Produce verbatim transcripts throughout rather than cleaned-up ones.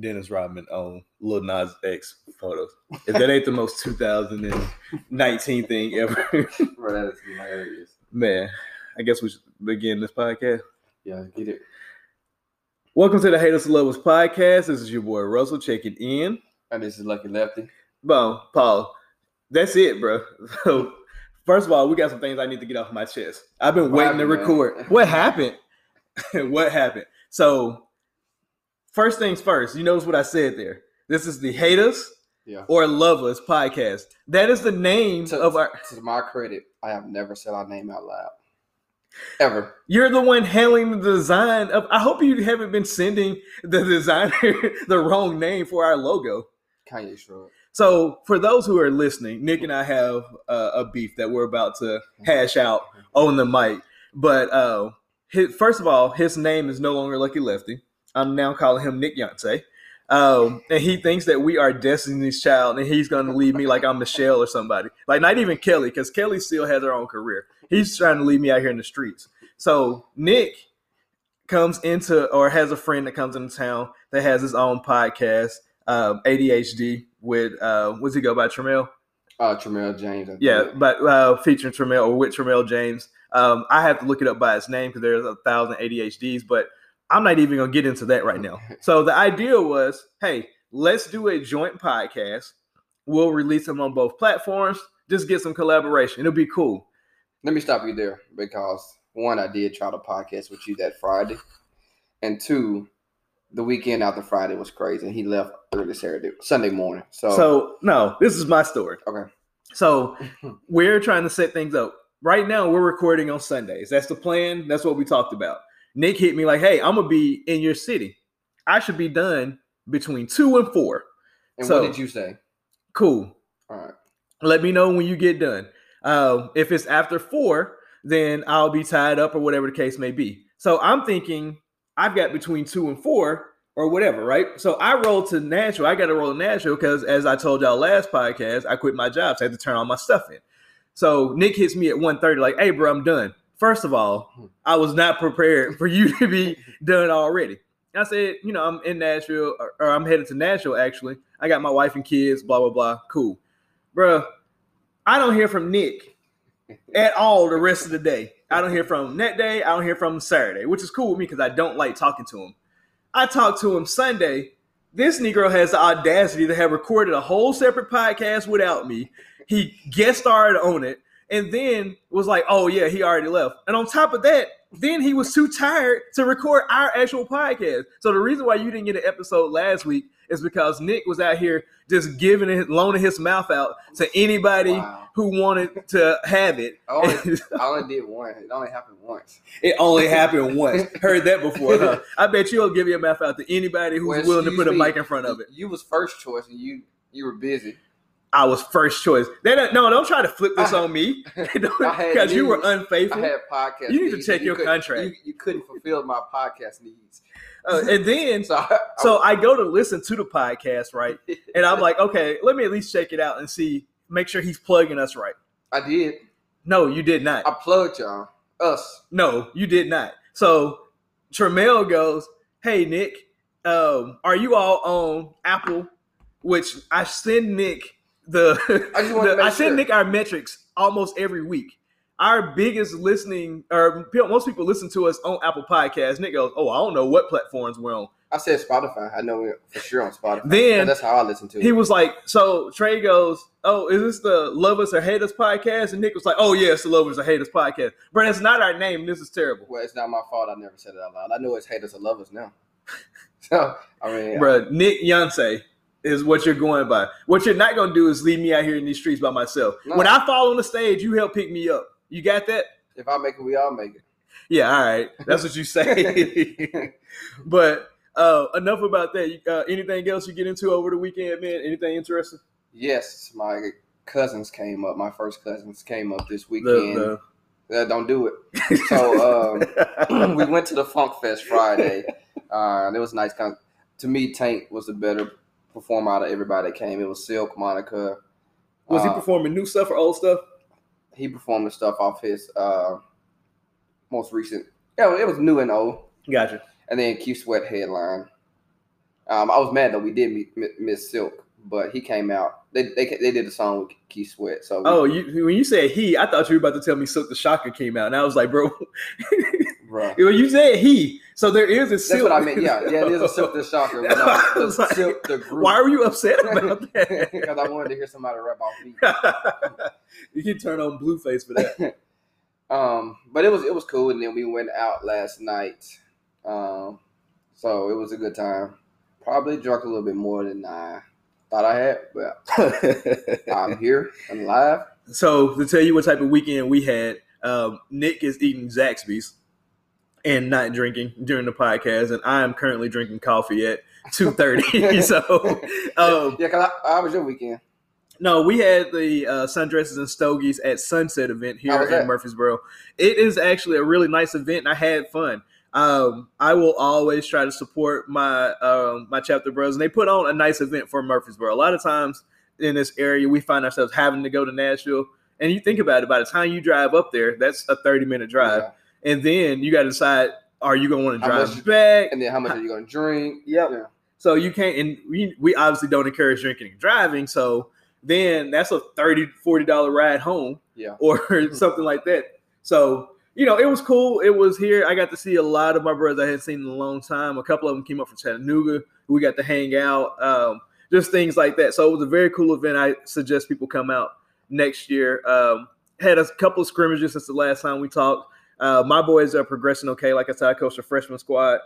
Dennis Rodman on Lil Nas X photos. If that ain't the most two thousand nineteen thing ever. Bro, that is hilarious. Man, I guess we should begin this podcast. Yeah, get it. Welcome to the Haters to Lovers podcast. This is your boy Russell checking in. And this is Lucky Lefty. Boom, Paul. That's it, bro. So, first of all, we got some things I need to get off my chest. I've been waiting to record. What happened? What happened? So, first things first, you notice what I said there. This is the Haters yeah. or Lovers podcast. That is the name to, of our... To my credit, I have never said our name out loud. Ever. You're the one handling the design of... I hope you haven't been sending the designer the wrong name for our logo. Kanye Shrug. So, for those who are listening, Nick and I have uh, a beef that we're about to hash out on the mic. But, uh, his, first of all, his name is no longer Lucky Lefty. I'm now calling him Nick Yonce. Um, and he thinks that we are Destiny's Child and he's going to leave me like I'm Michelle or somebody. Like, not even Kelly, because Kelly still has her own career. He's trying to leave me out here in the streets. So Nick comes into or has a friend that comes into town that has his own podcast, um, A D H D, with, uh, what's he go by, Tramell? Uh, Tramell James. Yeah, but uh, featuring Tramell or with Tramell James. Um, I have to look it up by his name because there's a thousand A D H Ds, but I'm not even going to get into that right now. So the idea was, hey, let's do a joint podcast. We'll release them on both platforms. Just get some collaboration. It'll be cool. Let me stop you there because, one, I did try to podcast with you that Friday. And, two, the weekend after Friday was crazy. And he left early Saturday, Sunday morning. So, so no, this is my story. Okay. So we're trying to set things up. Right now, we're recording on Sundays. That's the plan. That's what we talked about. Nick hit me like, hey, I'm going to be in your city. I should be done between two and four. And so, what did you say? Cool. All right. Let me know when you get done. Uh, if it's after four, then I'll be tied up or whatever the case may be. So I'm thinking I've got between two and four or whatever, right? So I rolled to Nashville. I got to roll to Nashville because, as I told y'all last podcast, I quit my job. So I had to turn all my stuff in. So Nick hits me at one thirty like, hey, bro, I'm done. First of all, I was not prepared for you to be done already. I said, you know, I'm in Nashville, or, or I'm headed to Nashville, actually. I got my wife and kids, blah, blah, blah. Cool. Bruh, I don't hear from Nick at all the rest of the day. I don't hear from him that day. I don't hear from him Saturday, which is cool with me because I don't like talking to him. I talked to him Sunday. This Negro has the audacity to have recorded a whole separate podcast without me. He guest starred on it. And then was like, oh, yeah, he already left. And on top of that, then he was too tired to record our actual podcast. So the reason why you didn't get an episode last week is because Nick was out here just giving it, loaning his mouth out to anybody wow. who wanted to have it. I only, I only did one. It only happened once. It only happened once. Heard that before, huh? I bet you'll give your mouth out to anybody who's well, willing to put a mic in front of it. You was first choice and you you were busy. I was first choice. They don't, no, don't try to flip this I, on me because you were unfaithful. I had podcast You need to check you your could, contract. You, you couldn't fulfill my podcast needs. Uh, and then, so, I, so I go to listen to the podcast, right? And I'm like, okay, let me at least check it out and see, make sure he's plugging us right. I did. No, you did not. I plugged y'all. Us. No, you did not. So Tramell goes, hey, Nick, um, are you all on Apple? Which I send Nick... The, I, just the, I send sure. Nick our metrics almost every week. Our biggest listening, or most people listen to us on Apple Podcasts. Nick goes, oh, I don't know what platforms we're on. I said Spotify. I know we're for sure on Spotify. Then that's how I listen to it. He was like, so Trey goes, oh, is this the Love Us or Hate Us podcast? And Nick was like, oh, yeah, it's the Love Us or Hate Us podcast. But it's not our name. This is terrible. Well, it's not my fault. I never said it out loud. I know it's Hate Us or Love Us now. So, I mean. Bro, Nick Yonce. Is what you're going by. What you're not going to do is leave me out here in these streets by myself. No. When I fall on the stage, you help pick me up. You got that? If I make it, we all make it. Yeah, all right. That's what you say. But uh, enough about that. Uh, anything else you get into over the weekend, man? Anything interesting? Yes, my cousins came up. My first cousins came up this weekend. The, the... Uh, don't do it. So um, we went to the Funk Fest Friday. Uh, it was nice. Con- to me, Tank was the better perform out of everybody that came. It was Silk, Monica. Was uh, he performing new stuff or old stuff? He performed the stuff off his uh, most recent. Yeah, it was new and old. Gotcha. And then Keith Sweat headline. Um, I was mad that we did meet, miss Silk, but he came out. They they they did a song with Keith Sweat. So oh, we, you, when you said he, I thought you were about to tell me Silk the Shocker came out, and I was like, bro, bro. When you said he, so there is a Silk. That's what I meant. Yeah, yeah, there's a Silk the Shocker. But no, the like, Silk the group. Why were you upset about that? Because I wanted to hear somebody rap off beat. You can turn on Blueface for that. Um, but it was it was cool, and then we went out last night. Um, so it was a good time. Probably drunk a little bit more than I thought I had, but I'm here and live. So to tell you what type of weekend we had, um, Nick is eating Zaxby's and not drinking during the podcast, and I am currently drinking coffee at two thirty. So um, yeah, because I, I was your weekend. No, we had the uh, sundresses and stogies at sunset event here in Murfreesboro. It is actually a really nice event, and I had fun. Um, I will always try to support my um, my chapter bros, and they put on a nice event for Murfreesboro. A lot of times in this area, we find ourselves having to go to Nashville, and you think about it. By the time you drive up there, that's a thirty-minute drive, yeah. And then you got to decide: are you going to want to drive much, back? And then how much are you going to drink? Yep. Yeah. So you can't, and we we obviously don't encourage drinking and driving, so. Then that's a thirty dollars, forty dollars ride home, yeah, or something like that. So, you know, it was cool. It was here. I got to see a lot of my brothers I hadn't seen in a long time. A couple of them came up from Chattanooga. We got to hang out, um, just things like that. So it was a very cool event. I suggest people come out next year. Um, had a couple of scrimmages since the last time we talked. Uh, my boys are progressing okay. Like I said, I coached a freshman squad.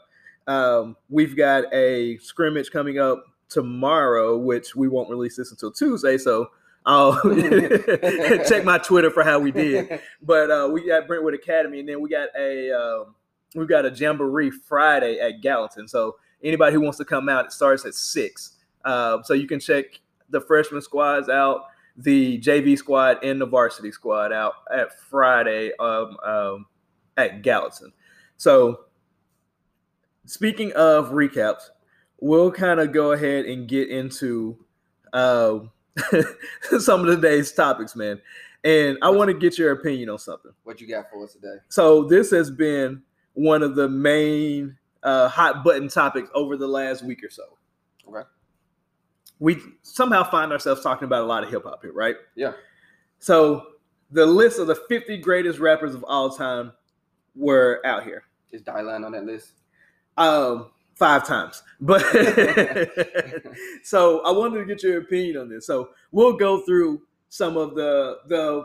Um, we've got a scrimmage coming up tomorrow, which we won't release this until Tuesday, so I'll check my Twitter for how we did. But uh, we got Brentwood Academy, and then we got a um, we've got a jamboree Friday at Gallatin. So anybody who wants to come out, it starts at six. Uh, so you can check the freshman squads out, the J V squad, and the varsity squad out at Friday um, um, at Gallatin. So speaking of recaps, we'll kind of go ahead and get into uh, some of today's topics, man. And I want to get your opinion on something. What you got for us today? So this has been one of the main uh, hot button topics over the last week or so. Okay. We somehow find ourselves talking about a lot of hip hop here, right? Yeah. So the list of the fifty greatest rappers of all time were out here. Is Dylan on that list? Um. Five times, but so I wanted to get your opinion on this. So we'll go through some of the the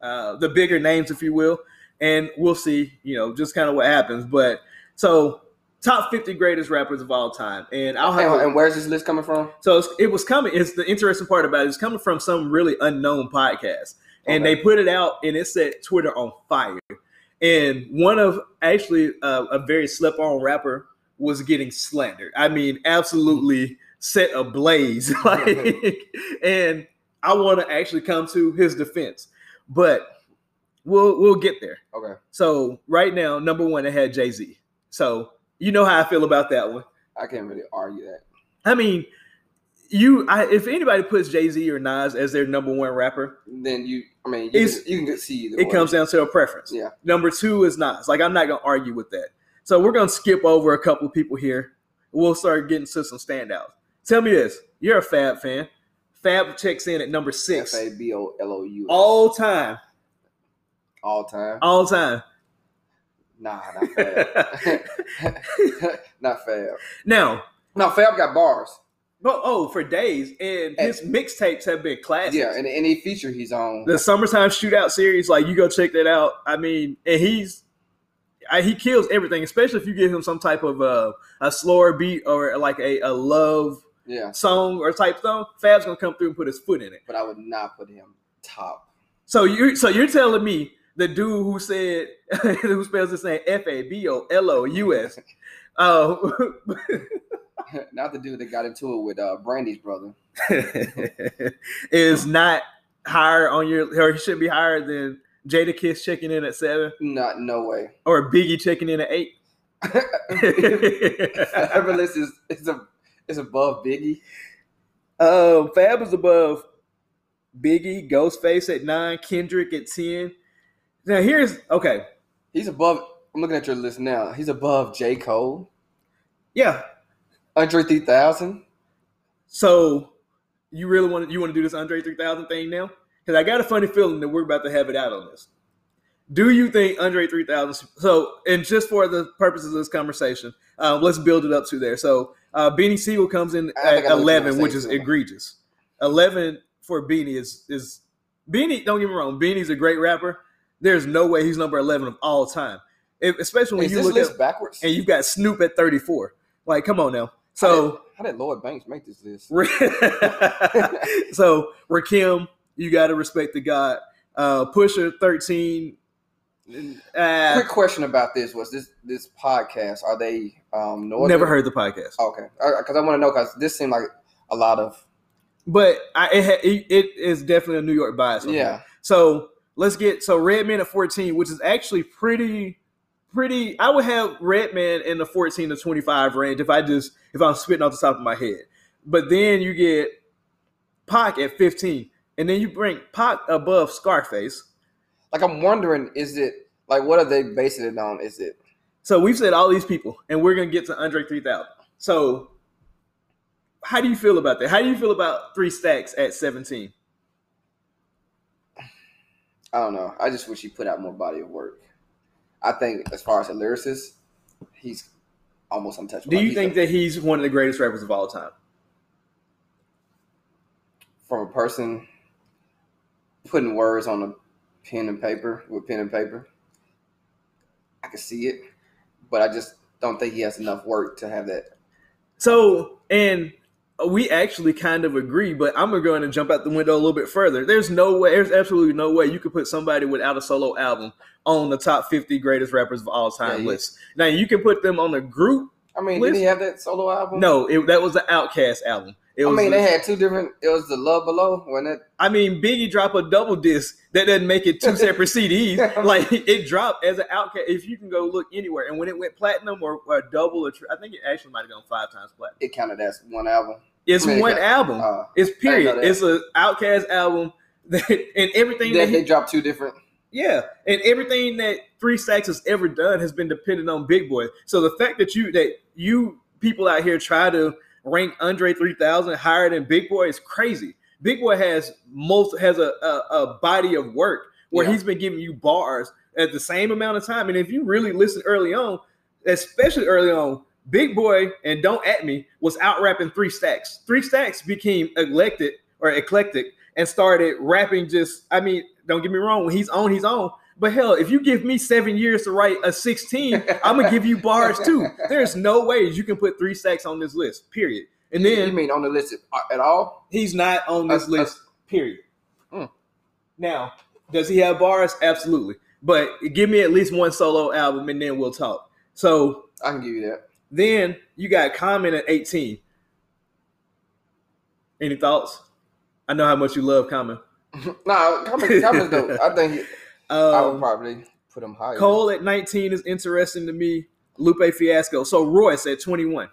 uh, the bigger names, if you will, and we'll see, you know, just kind of what happens. But so top fifty greatest rappers of all time, and I'll have. And where's this list coming from? So it was coming. It's the interesting part about it. It's coming from some really unknown podcast, and okay. They put it out, and it set Twitter on fire. And one of actually uh, a very slept on rapper was getting slandered. I mean, absolutely set ablaze. Like, and I want to actually come to his defense, but we'll we'll get there. Okay. So right now, number one, I had Jay-Z. So you know how I feel about that one. I can't really argue that. I mean, you. I, if anybody puts Jay-Z or Nas as their number one rapper, then you. I mean, you, can, you can see either. It way. Comes down to a preference. Yeah. Number two is Nas. Like, I'm not gonna argue with that. So we're going to skip over a couple of people here. We'll start getting to some standouts. Tell me this. You're a Fab fan. Fab checks in at number six. F A B O L O U S. All time. All time? All time. Nah, not Fab. Not Fab. Now. No, Fab got bars. But, oh, for days. And, and his mixtapes have been classics. Yeah, and any feature he's on. The Summertime Shootout series, like, you go check that out. I mean, and he's. I, he kills everything, especially if you give him some type of uh, a slower beat or like a, a love yeah. song or type song. Fab's gonna come through and put his foot in it. But I would not put him top. So you so you're telling me the dude who said who spells his name F A B O L O U S, uh, not the dude that got into it with uh, Brandy's brother, is not higher on your or he shouldn't be higher than. Jada Kiss checking in at seven? Not, no way. Or Biggie checking in at eight? Fabolous is is a is above Biggie. Um, Fab is above Biggie. Ghostface at nine. Kendrick at ten. Now here's okay. He's above. I'm looking at your list now. He's above J Cole. Yeah. Andre three thousand. So you really want to, you want to do this Andre three thousand thing now? Because I got a funny feeling that we're about to have it out on this. Do you think Andre three thousand? So, and just for the purposes of this conversation, uh, let's build it up to there. So uh, Beanie Siegel comes in at eleven, which is egregious. eleven for Beanie is is Beanie. Don't get me wrong, Beanie's a great rapper. There's no way he's number eleven of all time, it, especially when is you this look list up backwards. And you've got Snoop at thirty-four. Like, come on now. So how did, how did Lloyd Banks make this list? So Rakim, you got to respect the God. Uh, Pusher thirteen. Uh, Quick question about this: was this this podcast? Are they um, northern? Never heard the podcast. Okay, because I want to know because this seemed like a lot of. But I, it, it it is definitely a New York bias. Yeah. Here. So let's get so Redman at fourteen, which is actually pretty, pretty. I would have Redman in the fourteen to twenty-five range if I just if I'm spitting off the top of my head. But then you get Pac at fifteen, and then you bring Pac above Scarface. Like I'm wondering, is it like what are they basing it on? Is it so we've said all these people, and we're gonna get to Andre three thousand. So. How do you feel about that? How do you feel about Three Stacks at seventeen? I don't know. I just wish he put out more body of work. I think as far as a lyricist, he's almost untouchable. Do you he's think a, that he's one of the greatest rappers of all time? From a person putting words on a pen and paper, with pen and paper, I can see it, but I just don't think he has enough work to have that. So, and... we actually kind of agree, but I'm going to jump out the window a little bit further. There's no way, there's absolutely no way you could put somebody without a solo album on the top fifty greatest rappers of all time yeah, list. Yeah. Now, you can put them on a group I mean, list. Did he have that solo album? No, it, that was the Outkast album. It was I mean, the, they had two different, it was the Love Below, wasn't it? I mean, Biggie dropped a double disc. That doesn't make it two separate C Ds. Like, it dropped as an Outkast. If you can go look anywhere. And when it went platinum or, or double, or tri- I think it actually might have gone five times platinum. It counted as one album. It's I mean, one it got, album. Uh, it's period. It's an Outkast album. That, and everything that, that he, they dropped two different. Yeah. And everything that Three Stacks has ever done has been dependent on Big Boy. So the fact that you, that you people out here try to rank Andre three thousand higher than Big Boy is crazy. Big Boy has most has a, a, a body of work where yeah. he's been giving you bars at the same amount of time. And if you really listen early on, especially early on, Big Boy and Don't At Me was out rapping Three Stacks. Three Stacks became eclectic or eclectic and started rapping just, I mean, don't get me wrong, when he's on, he's on. But hell, if you give me seven years to write a sixteen, I'm going to give you bars too. There's no way you can put Three Stacks on this list, period. And then... You mean on the list at all? He's not on this uh, list, uh, period. Mm. Now, does he have bars? Absolutely. But give me at least one solo album and then we'll talk. So... I can give you that. Then you got Common at eighteen. Any thoughts? I know how much you love Common. No, Common's dope. I think... He- Um, I would probably put him higher. Cole at nineteen is interesting to me. Lupe Fiasco. So Royce at twenty-one.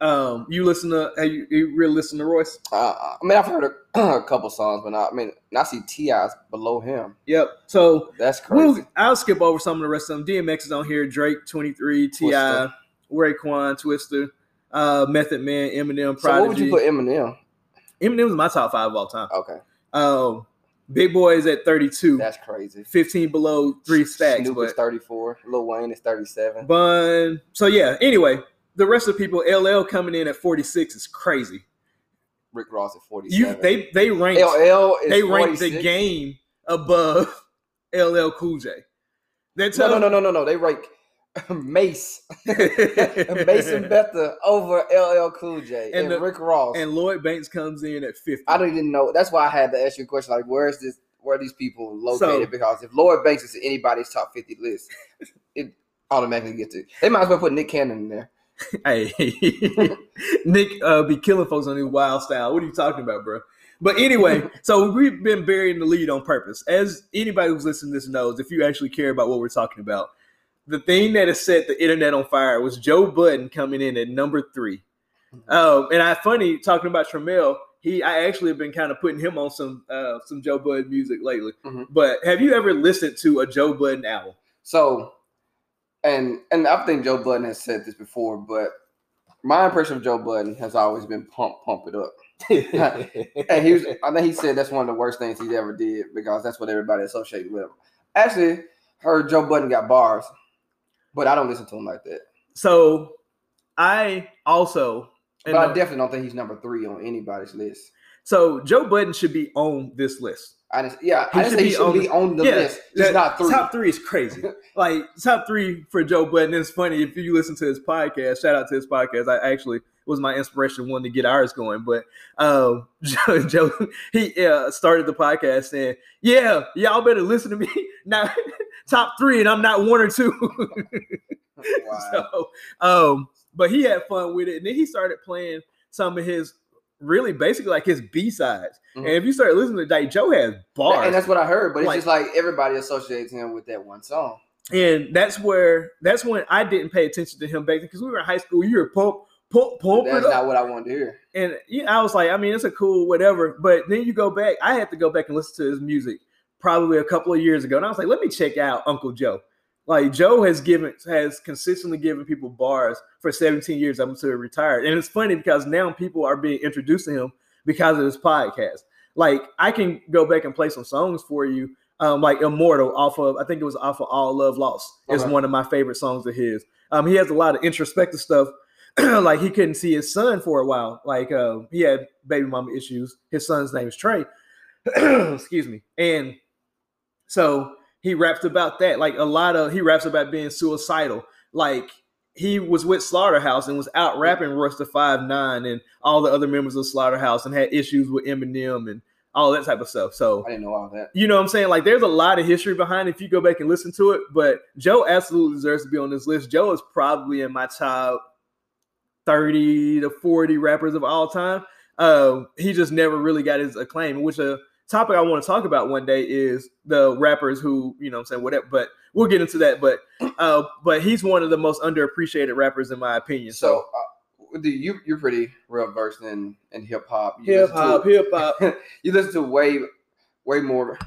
Um, you listen to? Have you, you really listen to Royce? Uh, I mean, I've heard a, a couple songs, but not, I mean, I see T I's below him. Yep. So that's crazy. We'll, I'll skip over some of the rest of them. D M X is on here. Drake twenty-three. T I, Raekwon, Twister, uh, Method Man, Eminem, Prodigy. So what would you put Eminem? Eminem's my top five of all time. Okay. Um. Big Boy is at thirty-two. That's crazy. fifteen below Three Stacks. Snoop is thirty-four. Lil Wayne is thirty-seven. Bun. So, yeah. Anyway, the rest of the people, L L coming in at forty-six is crazy. Rick Ross at forty-seven. You, they they ranked, L L is they ranked the Game above L L Cool J. That's no, no, no, no, no, no. They rank Mace. Mason Betha over L L Cool J and, and the, Rick Ross. And Lloyd Banks comes in at fifty. I don't even know. That's why I had to ask you a question. Like, where is this? Where are these people located? So, because if Lloyd Banks is in anybody's top fifty list, it automatically gets to. They might as well put Nick Cannon in there. Hey, Nick uh, be killing folks on his wild style. What are you talking about, bro? But anyway, so we've been burying the lead on purpose. As anybody who's listening to this knows, if you actually care about what we're talking about, the thing that has set the internet on fire was Joe Budden coming in at number three. Um, and I funny talking about Tramell. He, I actually have been kind of putting him on some uh, some Joe Budden music lately. Mm-hmm. But have you ever listened to a Joe Budden album? So, and and I think Joe Budden has said this before, but my impression of Joe Budden has always been pump, pump it up. And he was, I think he said that's one of the worst things he's ever did because that's what everybody associated with him. Actually, heard Joe Budden got bars, but I don't listen to him like that. So I also, but I definitely don't think he's number three on anybody's list. So Joe Budden should be on this list. I just, yeah, he I just think he should on be the, on the yeah, list. Just not three. Top three is crazy. Like, top three for Joe Budden. It's funny, if you listen to his podcast, shout out to his podcast. I actually was my inspiration wanting to get ours going. But um, Joe, Joe, he uh, started the podcast saying, yeah, y'all better listen to me. Now, top three, and I'm not one or two. Wow. So, um, but he had fun with it. And then he started playing some of his really basically like his B-sides. Mm-hmm. And if you start listening to like Joe has bars. And that's what I heard, but like, it's just like everybody associates him with that one song. And that's where that's when I didn't pay attention to him back then because we were in high school. You were pump, pump, pump. That's not what I wanted to hear. And you know, I was like, I mean, it's a cool whatever. But then you go back, I had to go back and listen to his music probably a couple of years ago. And I was like, let me check out Uncle Joe. Like Joe has given has consistently given people bars for seventeen years up until he retired. And it's funny because now people are being introduced to him because of this podcast. Like I can go back and play some songs for you. Um, like Immortal off of, I think it was off of All Love Lost is okay. One of my favorite songs of his. Um, he has a lot of introspective stuff. Like he couldn't see his son for a while. Like uh, he had baby mama issues. His son's name is Trey. Excuse me. And so he raps about that. Like a lot of, he raps about being suicidal. Like he was with Slaughterhouse and was out rapping Royce the five nine and all the other members of Slaughterhouse and had issues with Eminem and all that type of stuff. So I didn't know all that. You know what I'm saying? Like there's a lot of history behind it if you go back and listen to it, but Joe absolutely deserves to be on this list. Joe is probably in my top thirty to forty rappers of all time. Uh, he just never really got his acclaim, which a, topic I want to talk about one day is the rappers who, you know what I'm saying, whatever, but we'll get into that. But uh, but he's one of the most underappreciated rappers in my opinion. So, so uh, you, you're pretty real versed in, in hip hop. Hip hop, hip hop. You listen to way, way more,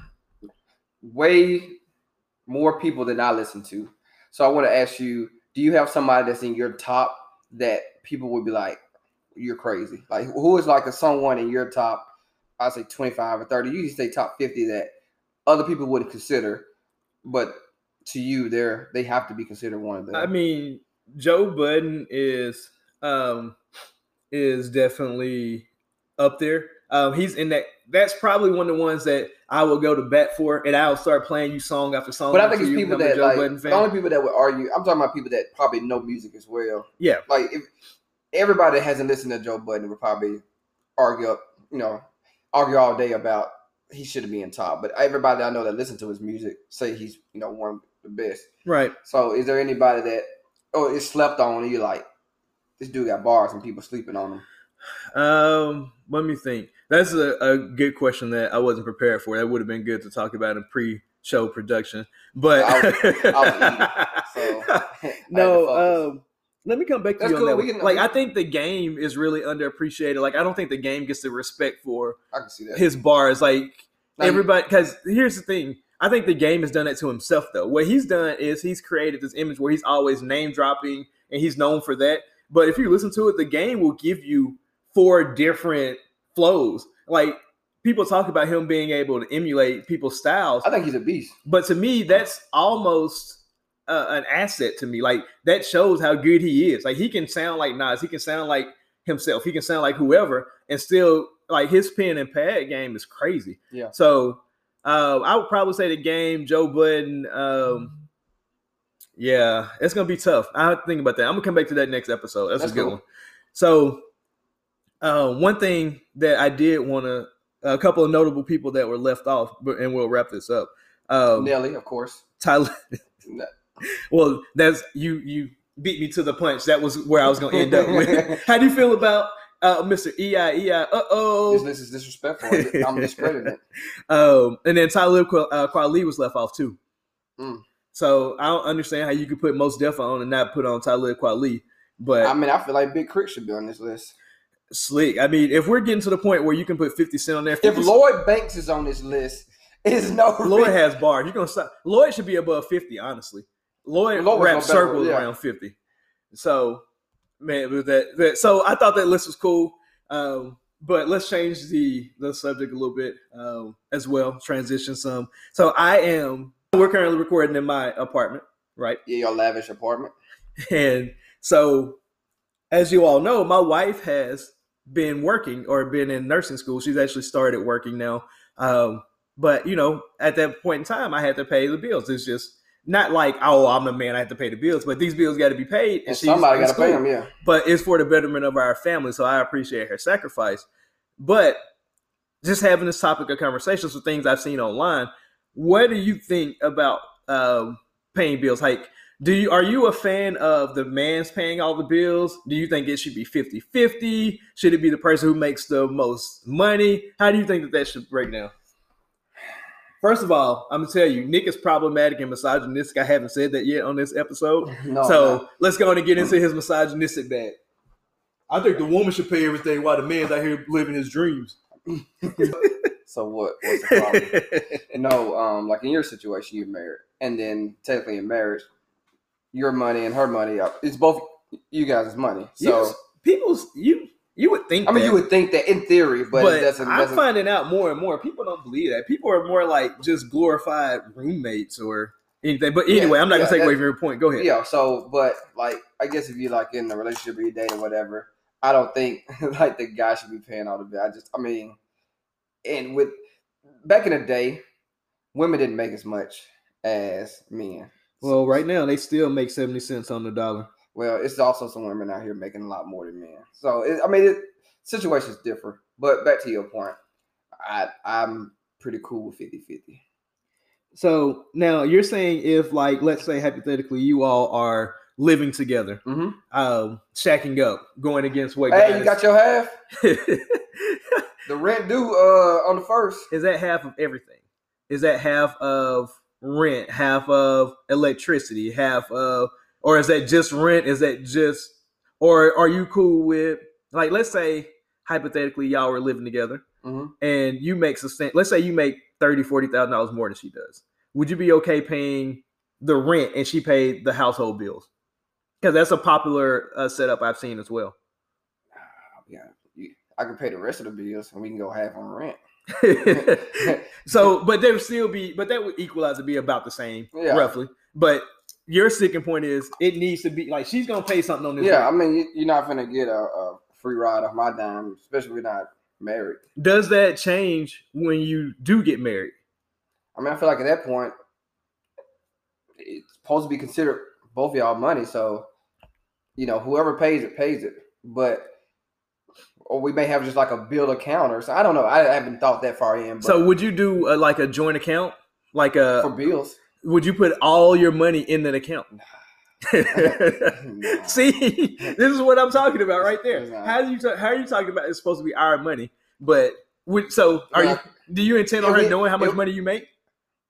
way more people than I listen to. So I want to ask you, do you have somebody that's in your top that people would be like, you're crazy? Like who is like a someone in your top? I say twenty-five or thirty. You usually say top fifty that other people wouldn't consider, but to you, they're they have to be considered one of them. I mean, Joe Budden is um, is definitely up there. Um, he's in that. That's probably one of the ones that I will go to bat for, and I'll start playing you song after song. But I think it's people that like the only people that would argue. I'm talking about people that probably know music as well. Yeah, like if everybody that hasn't listened to Joe Budden would probably argue up, you know. argue all day about he should have been top, but everybody I know that listen to his music say he's, you know, one of the best. Right. So is there anybody that, oh, it's slept on and you're like, this dude got bars and people sleeping on him? Um, let me think. That's a, a good question that I wasn't prepared for. That would have been good to talk about in pre-show production, but I was, I was eating, so no, um, let me come back to That's you on cool. that. Can, like, I think the Game is really underappreciated. Like, I don't think the Game gets the respect for I can see that. his bars. Like, now everybody, because here's the thing. I think the Game has done that to himself, though. What he's done is he's created this image where he's always name dropping and he's known for that. But if you listen to it, the Game will give you four different flows. Like, people talk about him being able to emulate people's styles. I think he's a beast. But to me, that's almost Uh, an asset to me. Like that shows how good he is. Like he can sound like Nas, he can sound like himself, he can sound like whoever, and still like his pen and pad game is crazy. Yeah. So uh, I would probably say the Game, Joe Budden. Um, yeah, it's gonna be tough. I have to think about that. I'm gonna come back to that next episode. That's, That's a good cool. one. So uh, one thing that I did want to, a couple of notable people that were left off, and we'll wrap this up. Um, Nelly, of course. Tyler. Well, that's you. You beat me to the punch. That was where I was going to end up with. How do you feel about uh, Mister E I E I? Uh oh, this, this is disrespectful. I'm discrediting it. Um, and then Talib uh, Kweli was left off too. Mm. So I don't understand how you could put Mos Def on and not put on Talib Kweli. But I mean, I feel like Big Crit should be on this list. Slick. I mean, if we're getting to the point where you can put fifty Cent on there, if Lloyd Banks is on this list, is no Lloyd reason. has bars. You're gonna stop. Lloyd should be above fifty, honestly. Lloyd, Lloyd rap circles yeah. around fifty. So man, but that, that so I thought that list was cool. Um, but let's change the the subject a little bit um, as well. Transition some. So I am. We're currently recording in my apartment, right? Yeah, your lavish apartment. And so, as you all know, my wife has been working or been in nursing school. She's actually started working now. Um, but you know, at that point in time, I had to pay the bills. It's just not like, oh, I'm the man, I have to pay the bills, but these bills got to be paid, and, and somebody got to pay them. Yeah, but it's for the betterment of our family, so I appreciate her sacrifice. But just having this topic of conversations with things I've seen online, what do you think about um, paying bills? Like, do you are you a fan of the man's paying all the bills? Do you think it should be fifty-fifty? Should it be the person who makes the most money? How do you think that that should break down? First of all, I'm going to tell you, Nick is problematic and misogynistic. I haven't said that yet on this episode. No, so no. Let's go on and get into his misogynistic bag. I think the woman should pay everything while the man's out here living his dreams. So what? What's the problem? No, um, like in your situation, you're married. And then technically in marriage, your money and her money, it's both you guys' money. So yes, people's you. You would think I mean, that. you would think that in theory, but, but it doesn't, doesn't. I'm finding out more and more. People don't believe that. People are more like just glorified roommates or anything. But anyway, yeah, I'm not yeah, going to take away from your point. Go ahead. Yeah, so, but like, I guess if you like in a relationship or you date or whatever, I don't think like the guy should be paying all the bills. I just, I mean, and with, back in the day, women didn't make as much as men. Well, right now, they still make seventy cents on the dollar. Well, it's also some women out here making a lot more than men. So, it, I mean, it, situations differ. But back to your point, I, I'm pretty cool with fifty-fifty. So, now you're saying if, like, let's say hypothetically you all are living together, mm-hmm. um, shacking up, going against what Hey, guys. You got your half? The rent due uh, on the first. Is that half of everything? Is that half of rent, half of electricity, half of... Or is that just rent? Is that just, or are you cool with, like, let's say hypothetically y'all were living together mm-hmm. and you make, let's say you make thirty thousand, forty thousand dollars more than she does. Would you be okay paying the rent and she paid the household bills? Because that's a popular uh, setup I've seen as well. Yeah, I can pay the rest of the bills and we can go half on rent. So, but there would still be, but that would equalize to be about the same, yeah. roughly. But your sticking point is it needs to be like she's gonna pay something on this. Yeah, rent. I mean, you're not gonna get a, a free ride off my dime, especially if you're not married. Does that change when you do get married? I mean, I feel like at that point it's supposed to be considered both of y'all money, so you know whoever pays it pays it. But or we may have just like a bill account or so. I don't know. I haven't thought that far in. But so would you do a, like a joint account, like a for bills? Would you put all your money in that account? Nah. See, this is what I'm talking about right there. Nah. How do you t- how are you talking about it's supposed to be our money? But we, so are nah. you? Do you intend on her knowing how much it, money you make?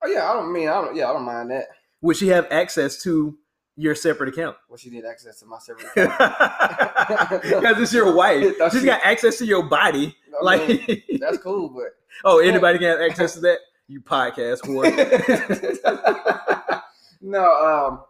Oh yeah, I don't mean I don't. Yeah, I don't mind that. Would she have access to your separate account? Well, she did access to my separate account because it's your wife. She's she, got access to your body. I like mean, that's cool, but oh, anybody can have access to that. You podcast whore. No, um,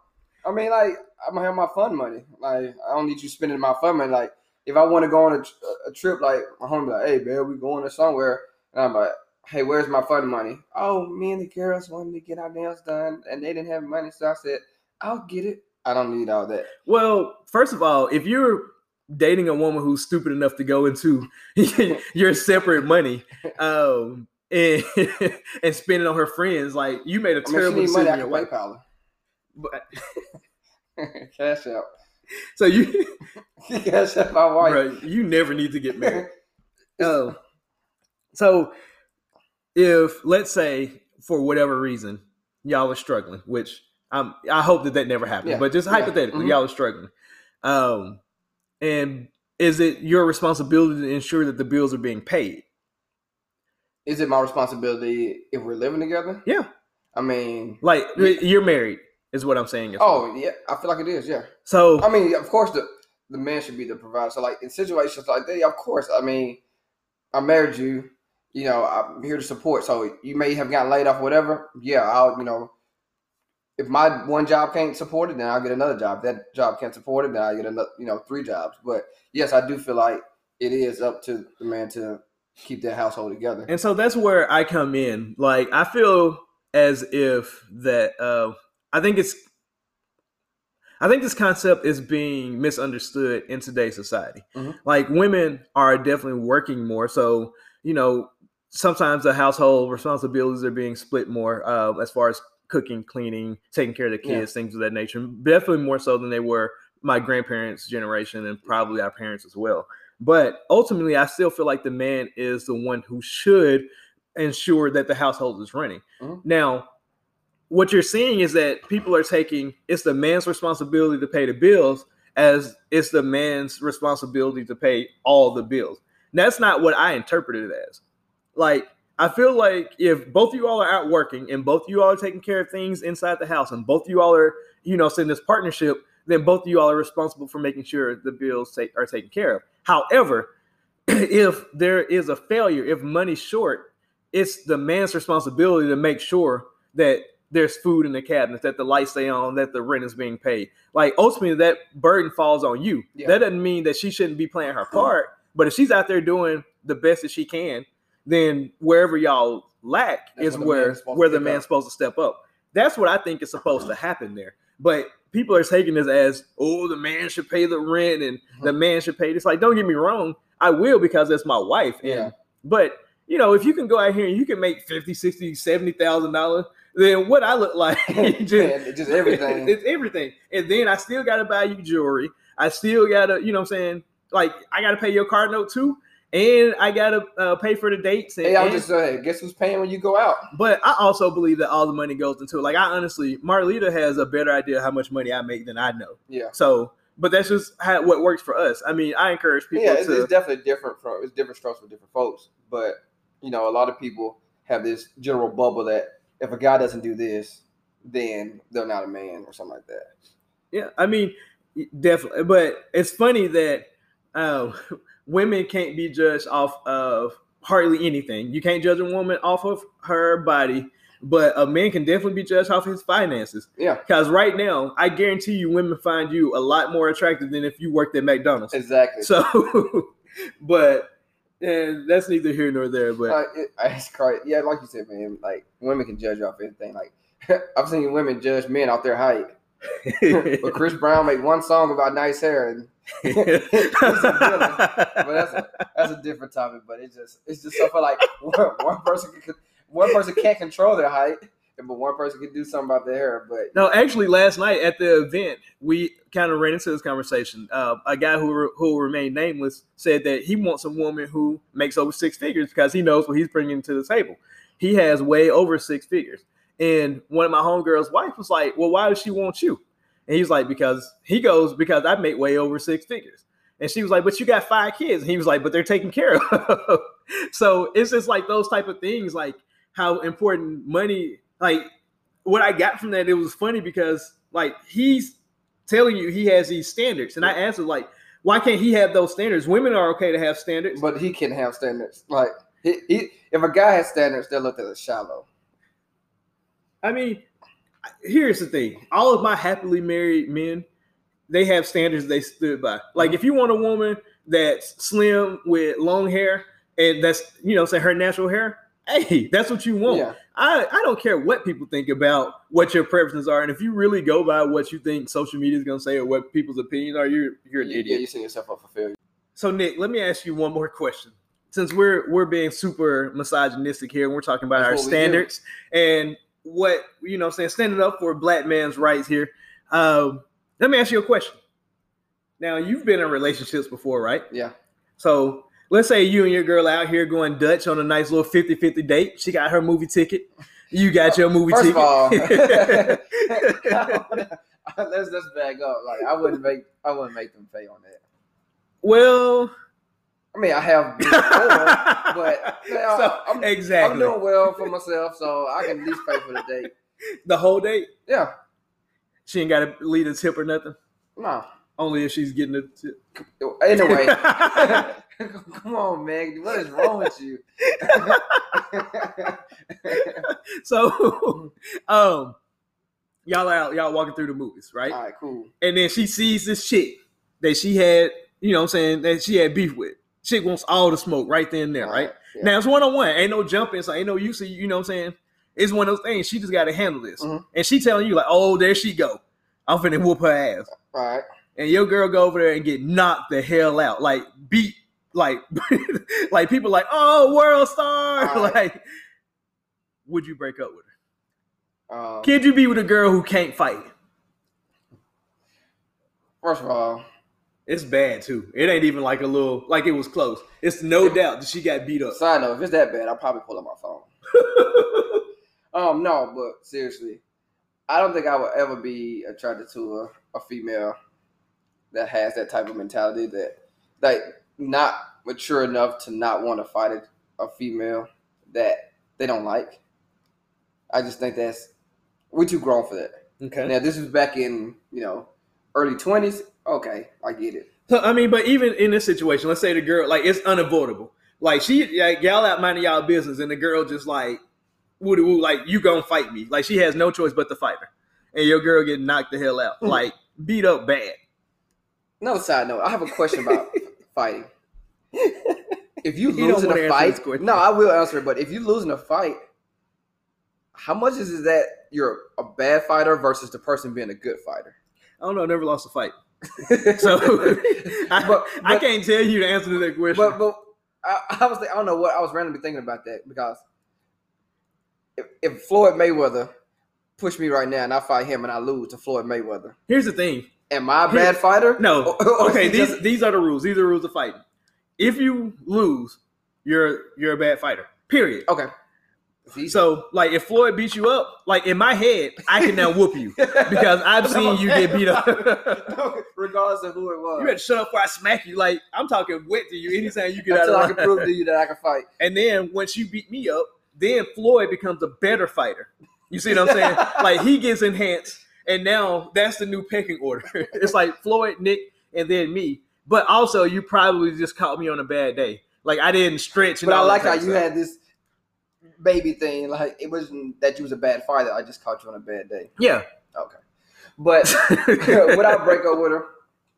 I mean, like, I'm gonna have my fun money. Like, I don't need you spending my fun money. Like, if I want to go on a, a trip, like, my homie be like, hey, man, we going to somewhere. And I'm like, hey, where's my fun money? Oh, me and the girls wanted to get our nails done, and they didn't have money, so I said, I'll get it. I don't need all that. Well, first of all, if you're dating a woman who's stupid enough to go into your separate money, um, And, and spend it on her friends, like you made a terrible I mean, decision. Your wife, but cash out. So you cash out my wife. Bro, you never need to get married. Oh, so if let's say for whatever reason y'all are struggling, which I'm, I hope that that never happened, yeah. but just hypothetically yeah. mm-hmm. y'all are struggling, um, and is it your responsibility to ensure that the bills are being paid? Is it my responsibility if we're living together? Yeah. I mean... Like, yeah. you're married, is what I'm saying. Oh, well. yeah. I feel like it is, yeah. So... I mean, of course, the, the man should be the provider. So, like, in situations like that, of course, I mean, I married you. You know, I'm here to support. So, you may have gotten laid off, whatever. Yeah, I'll, you know, if my one job can't support it, then I'll get another job. If that job can't support it, then I get another, you know, three jobs. But yes, I do feel like it is up to the man to keep their household together. And so that's where I come in. Like, I feel as if that, uh, I think it's, I think this concept is being misunderstood in today's society. Mm-hmm. Like, women are definitely working more. So, you know, sometimes the household responsibilities are being split more uh, as far as cooking, cleaning, taking care of the kids, yeah. things of that nature. Definitely more so than they were my grandparents' generation and probably our parents as well. But ultimately, I still feel like the man is the one who should ensure that the household is running. Mm-hmm. Now, what you're seeing is that people are taking it's the man's responsibility to pay the bills as it's the man's responsibility to pay all the bills. And that's not what I interpreted it as. Like, I feel like if both of you all are out working and both of you all are taking care of things inside the house and both of you all are, you know, in this partnership, then both of you all are responsible for making sure the bills take, are taken care of. However, if there is a failure, if money's short, it's the man's responsibility to make sure that there's food in the cabinet, that the lights stay on, that the rent is being paid. Like, ultimately, that burden falls on you. Yeah. That doesn't mean that she shouldn't be playing her part, but if she's out there doing the best that she can, then wherever y'all lack That's is where, where the man's supposed to step up. That's what I think is supposed to happen there. But people are taking this as, oh, the man should pay the rent and mm-hmm. the man should pay this. Like, don't get me wrong. I will because that's my wife. And, yeah. But, you know, if you can go out here and you can make fifty thousand, sixty thousand, seventy thousand dollars, then what I look like, just, man, just everything. It's everything. And then I still got to buy you jewelry. I still got to, you know what I'm saying? Like, I got to pay your car note too. And I got to uh, pay for the dates. And, hey, I'll and, just say, guess who's paying when you go out? But I also believe that all the money goes into it. Like, I honestly, Marlita has a better idea how much money I make than I know. Yeah. So, but that's just how, what works for us. I mean, I encourage people yeah, it's, to. Yeah, it's definitely different. From, it's different strokes for different folks. But, you know, a lot of people have this general bubble that if a guy doesn't do this, then they're not a man or something like that. Yeah, I mean, definitely. But it's funny that um, women can't be judged off of hardly anything. You can't judge a woman off of her body, but a man can definitely be judged off his finances. Yeah. Because right now, I guarantee you women find you a lot more attractive than if you worked at McDonald's. Exactly. So, but and that's neither here nor there. But uh, it, it's crazy. Yeah, like you said, man, like women can judge you off anything. Like I've seen women judge men off their height. But Chris Brown made one song about nice hair, and it's a but that's a, that's a different topic. But it's just it's just something like one, one person can, one person can't control their height, but one person can do something about their hair. But no, actually, last night at the event, we kind of ran into this conversation. Uh, a guy who re, who remained nameless said that he wants a woman who makes over six figures because he knows what he's bringing to the table. He has way over six figures. And one of my homegirls' wife was like, well, why does she want you? And he's like, because he goes, because I make way over six figures. And she was like, but you got five kids. And he was like, but they're taken care of. So it's just like those type of things, like how important money, like what I got from that, it was funny because like he's telling you he has these standards. And I asked him, like, why can't he have those standards? Women are okay to have standards. But he can have standards. Like he, he, if a guy has standards, they're looked at as shallow. I mean, here's the thing. All of my happily married men, they have standards they stood by. Like, if you want a woman that's slim with long hair and that's, you know, say her natural hair, hey, that's what you want. Yeah. I, I don't care what people think about what your preferences are. And if you really go by what you think social media is going to say or what people's opinions are, you're, you're an yeah, idiot. Yeah, you set yourself up for failure. So, Nick, let me ask you one more question. Since we're we're being super misogynistic here and we're talking about that's our standards do. and what, you know what I'm saying, standing up for black man's rights here. Um, let me ask you a question. Now, you've been in relationships before, right? Yeah. So let's say you and your girl out here going Dutch on a nice little fifty-fifty date. She got her movie ticket. You got your movie First ticket. First of all, let's, let's back up. Like, I wouldn't make, I wouldn't make them pay on that. Well, I mean, I have before, but you know, so, I'm, exactly. I'm doing well for myself, so I can at least pay for the date. The whole date? Yeah. She ain't got to lead a tip or nothing? No. Only if she's getting a tip. Anyway. Come on, man. What is wrong with you? So, um, y'all out, y'all walking through the movies, right? All right, cool. And then she sees this chick that she had, you know what I'm saying, that she had beef with. Chick wants all the smoke right then and there, all right? right? Yeah. Now, it's one-on-one. Ain't no jumping, so ain't no use of, you know what I'm saying? It's one of those things. She just got to handle this. Mm-hmm. And she telling you, like, oh, there she go. I'm finna whoop her ass. All right. And your girl go over there and get knocked the hell out. Like, beat, like, like people like, oh, world star. Right. Like, would you break up with her? Um, Could you be with a girl who can't fight? First of all, it's bad, too. It ain't even like a little, like it was close. It's no doubt that she got beat up. Side note, if it's that bad, I'll probably pull up my phone. um, No, but seriously, I don't think I would ever be attracted to a, a female that has that type of mentality, that like not mature enough to not want to fight a, a female that they don't like. I just think that's, we're too grown for that. Okay. Now this was back in, you know, early twenties. Okay. I get it. So, I mean, but even in this situation, let's say the girl, like it's unavoidable. Like she, like y'all out minding y'all business and the girl just like, woo woo, like you gonna fight me. Like she has no choice but to fight her. And your girl getting knocked the hell out, like beat up bad. No, side note, I have a question about fighting. If you lose in a fight, no, I will answer it, but if you lose in a fight, how much is it that you're a bad fighter versus the person being a good fighter? I don't know. I never lost a fight. So I, but, but, I can't tell you the answer to that question. But, but I, I was like, I don't know what, I was randomly thinking about that because if, if Floyd Mayweather pushed me right now and I fight him and I lose to Floyd Mayweather. Here's the thing. Am I a bad fighter? No. Okay, these these are the rules. These are the rules of fighting. If you lose, you're you're a bad fighter. Period. Okay. So, like, if Floyd beats you up, like, in my head, I can now whoop you because I've seen you get beat up. No, regardless of who it was. You better shut up before I smack you. Like, I'm talking wet to you anytime you get out of line. Until I can prove to you that I can fight. And then, once you beat me up, then Floyd becomes a better fighter. You see what I'm saying? Like, he gets enhanced. And now that's the new pecking order. It's like Floyd, Nick, and then me. But also, you probably just caught me on a bad day. Like I didn't stretch. And but all I like how you had this baby thing. Like it wasn't that you was a bad fighter. I just caught you on a bad day. Yeah. Okay. But would I break up with her?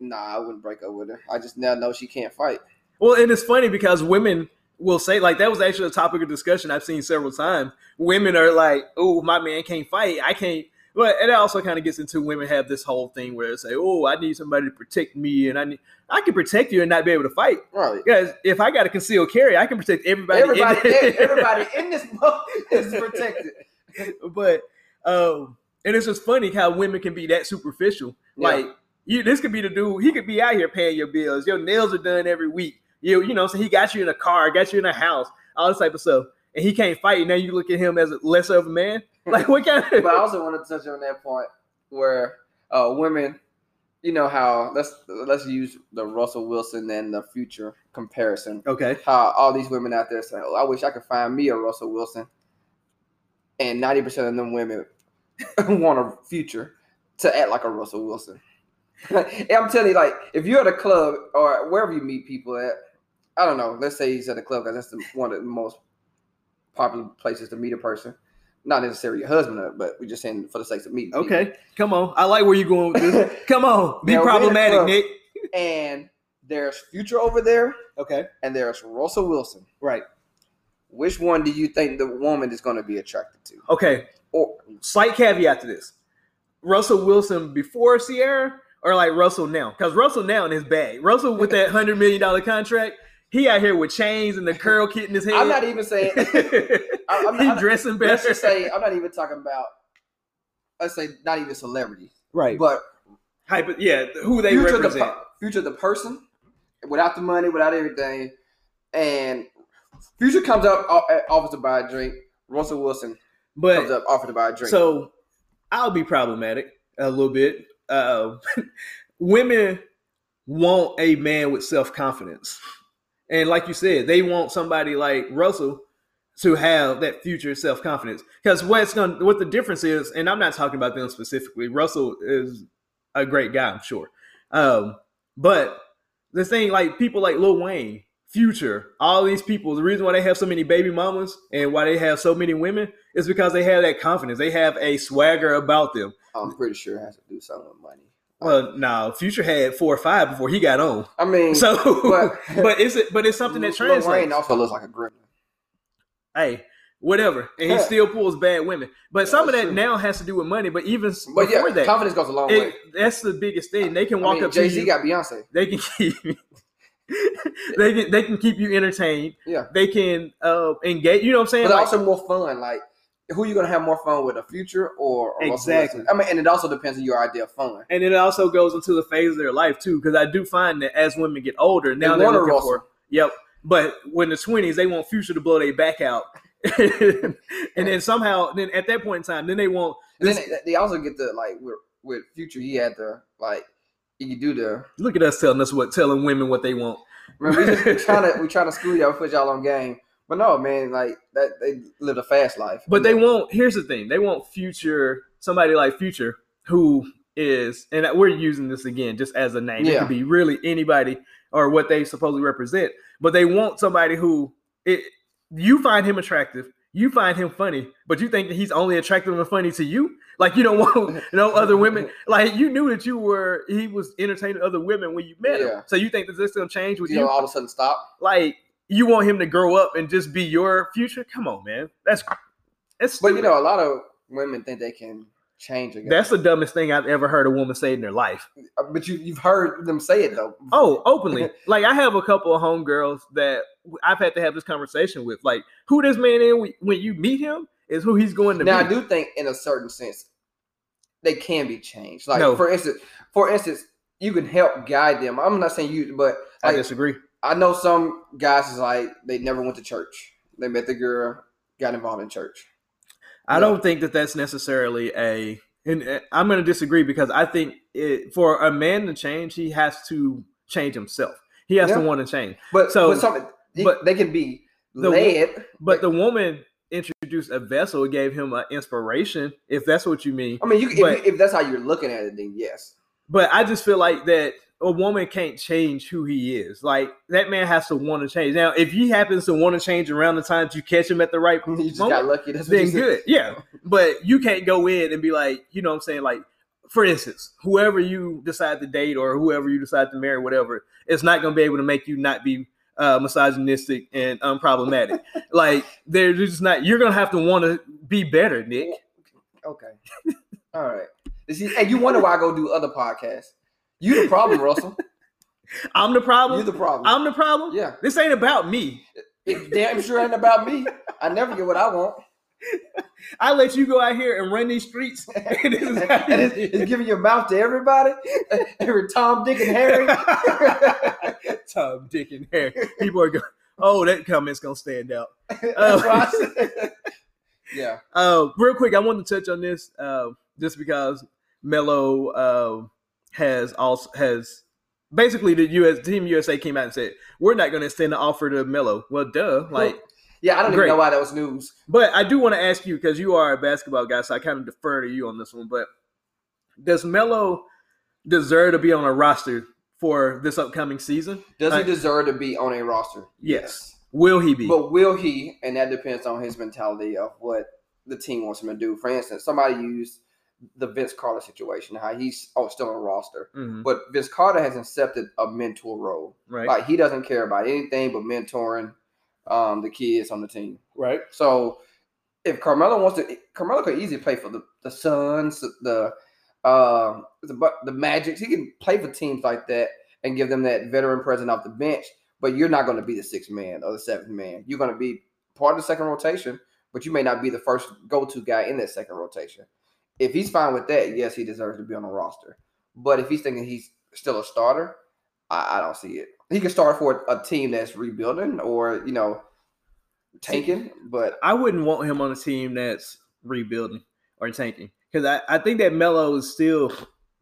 Nah, I wouldn't break up with her. I just now know she can't fight. Well, and it's funny because women will say, like, that was actually a topic of discussion I've seen several times. Women are like, "Oh, my man can't fight. I can't." But it also kind of gets into women have this whole thing where they say, "Oh, I need somebody to protect me, and I need I can protect you and not be able to fight." Right? Because if I got a concealed carry, I can protect everybody. Everybody, in everybody in this book is protected. But um, and it's just funny how women can be that superficial. Yeah. Like you, this could be the dude. He could be out here paying your bills. Your nails are done every week. You, you know, so he got you in a car, got you in a house, all this type of stuff, and he can't fight. Now you look at him as a lesser of a man. Like what kind of- But I also wanted to touch on that point where uh, women, you know how let's let's use the Russell Wilson and the Future comparison. Okay, how all these women out there say, "Oh, I wish I could find me a Russell Wilson," and ninety percent of them women want a Future to act like a Russell Wilson. And I'm telling you, like if you're at a club or wherever you meet people at, I don't know. Let's say he's at a club because that's the, one of the most popular places to meet a person. Not necessarily your husband, but we're just saying for the sake of meeting. Okay, people. Come on. I like where you're going with this. Come on. Be now, problematic, Nick. And there's Future over there. Okay. And there's Russell Wilson. Right. Which one do you think the woman is going to be attracted to? Okay. Or slight caveat to this. Russell Wilson before Sierra or like Russell now? Because Russell now in his bag. Russell with that one hundred million dollars contract. He out here with chains and the curl kit in his head. I'm not even saying – he's dressing better. Let's just say I'm not even talking about – let's say not even celebrity. Right. But – yeah, who they Future represent. The, Future the person, without the money, without everything. And Future comes up, offers to buy a drink. Russell Wilson but, comes up, offers to buy a drink. So I'll be problematic a little bit. Uh, women want a man with self-confidence. And like you said, they want somebody like Russell to have that Future self-confidence. Because what's going, what the difference is, and I'm not talking about them specifically. Russell is a great guy, I'm sure. Um, but the thing, like people like Lil Wayne, Future, all these people, the reason why they have so many baby mamas and why they have so many women is because they have that confidence. They have a swagger about them. I'm pretty sure it has to do something with money. Well, no, nah, Future had four or five before he got on. I mean, so but, but it's but it's something that translates. Lil Wayne also looks like a gremlin. Hey, whatever, and he yeah. still pulls bad women. But yeah, some of that true. now has to do with money. But even but before yeah, that, confidence goes a long it, way. That's the biggest thing. They can walk I mean, up. Jay-Z got Beyonce. They can keep. they can they can keep you entertained. Yeah, they can uh, engage. You know what I'm saying? But like, also more fun. Like, who are you gonna have more fun with, a Future or, or exactly? I mean, and it also depends on your idea of fun. And it also goes into the phase of their life too, because I do find that as women get older, now they they're looking Russell. for yep. But when the twenties, they want Future to blow their back out, and then somehow, then at that point in time, then they want. This, and then they also get the like with with Future. He had the like. You do the look at us telling us what telling women what they want. Man, we just trying to we trying to school y'all, put y'all on game, but no, man, like that they live a fast life. But they want. Here's the thing: they want Future, somebody like Future who is, and we're using this again just as a name. Yeah. It could be really anybody or what they supposedly represent. But they want somebody who it you find him attractive. You find him funny, but you think that he's only attractive and funny to you? Like, you don't want no other women. Like, you knew that you were, he was entertaining other women when you met yeah. him. So you think that this is going to change with you? You all of a sudden stop? Like, you want him to grow up and just be your Future? Come on, man. That's, that's But, you know, a lot of women think they can change again. That's the dumbest thing I've ever heard a woman say in their life. But you, you've heard them say it, though. Oh, openly. Like, I have a couple of homegirls that I've had to have this conversation with, like, who this man is when you meet him is who he's going to now, meet. Now, I do think in a certain sense they can be changed. Like no. for instance, for instance, you can help guide them. I'm not saying you, but like, I disagree. I know some guys is like they never went to church. They met the girl, got involved in church. I no. don't think that that's necessarily a. And I'm going to disagree because I think it, for a man to change, he has to change himself. He has yeah. to want to change. But so. But some, But they can be the, led. But the woman introduced a vessel, it gave him an inspiration, if that's what you mean. I mean, you, but, if, if that's how you're looking at it, then yes. But I just feel like that a woman can't change who he is. Like, that man has to want to change. Now, if he happens to want to change around the times you catch him at the right moment, you just got lucky. That's what then good. Yeah. But you can't go in and be like, you know what I'm saying? Like, for instance, whoever you decide to date or whoever you decide to marry, whatever, it's not going to be able to make you not be Uh, misogynistic and unproblematic. Like, they're just not, you're gonna have to want to be better, Nick. Okay. All right. And hey, you wonder why I go do other podcasts. You the problem, Russell. I'm the problem. You the problem. I'm the problem. Yeah. This ain't about me. It damn sure ain't about me. I never get what I want. I let you go out here and run these streets, and it's, it's giving your mouth to everybody, every Tom, Dick, and Harry. Tom, Dick, and Harry. People are going, oh, that comment's gonna stand out. Um, yeah. Uh, real quick, I wanted to touch on this uh, just because Melo uh, has also has basically the U S Team U S A came out and said we're not going to extend the offer to Melo. Well, duh, like. Cool. Yeah, I don't Great. even know why that was news. But I do want to ask you, because you are a basketball guy, so I kind of defer to you on this one. But does Melo deserve to be on a roster for this upcoming season? Does he uh, deserve to be on a roster? Yes. yes. Will he be? But will he? And that depends on his mentality of what the team wants him to do. For instance, somebody used the Vince Carter situation, how he's oh, still on a roster. Mm-hmm. But Vince Carter has accepted a mentor role. Right. Like, he doesn't care about anything but mentoring Um, the kids on the team, right? So, if Carmelo wants to, Carmelo could easily play for the the Suns, the uh, the the Magics. He can play for teams like that and give them that veteran presence off the bench. But you're not going to be the sixth man or the seventh man. You're going to be part of the second rotation, but you may not be the first go-to guy in that second rotation. If he's fine with that, yes, he deserves to be on the roster. But if he's thinking he's still a starter, I, I don't see it. He can start for a team that's rebuilding or, you know, tanking. But I wouldn't want him on a team that's rebuilding or tanking, because I, I think that Melo is still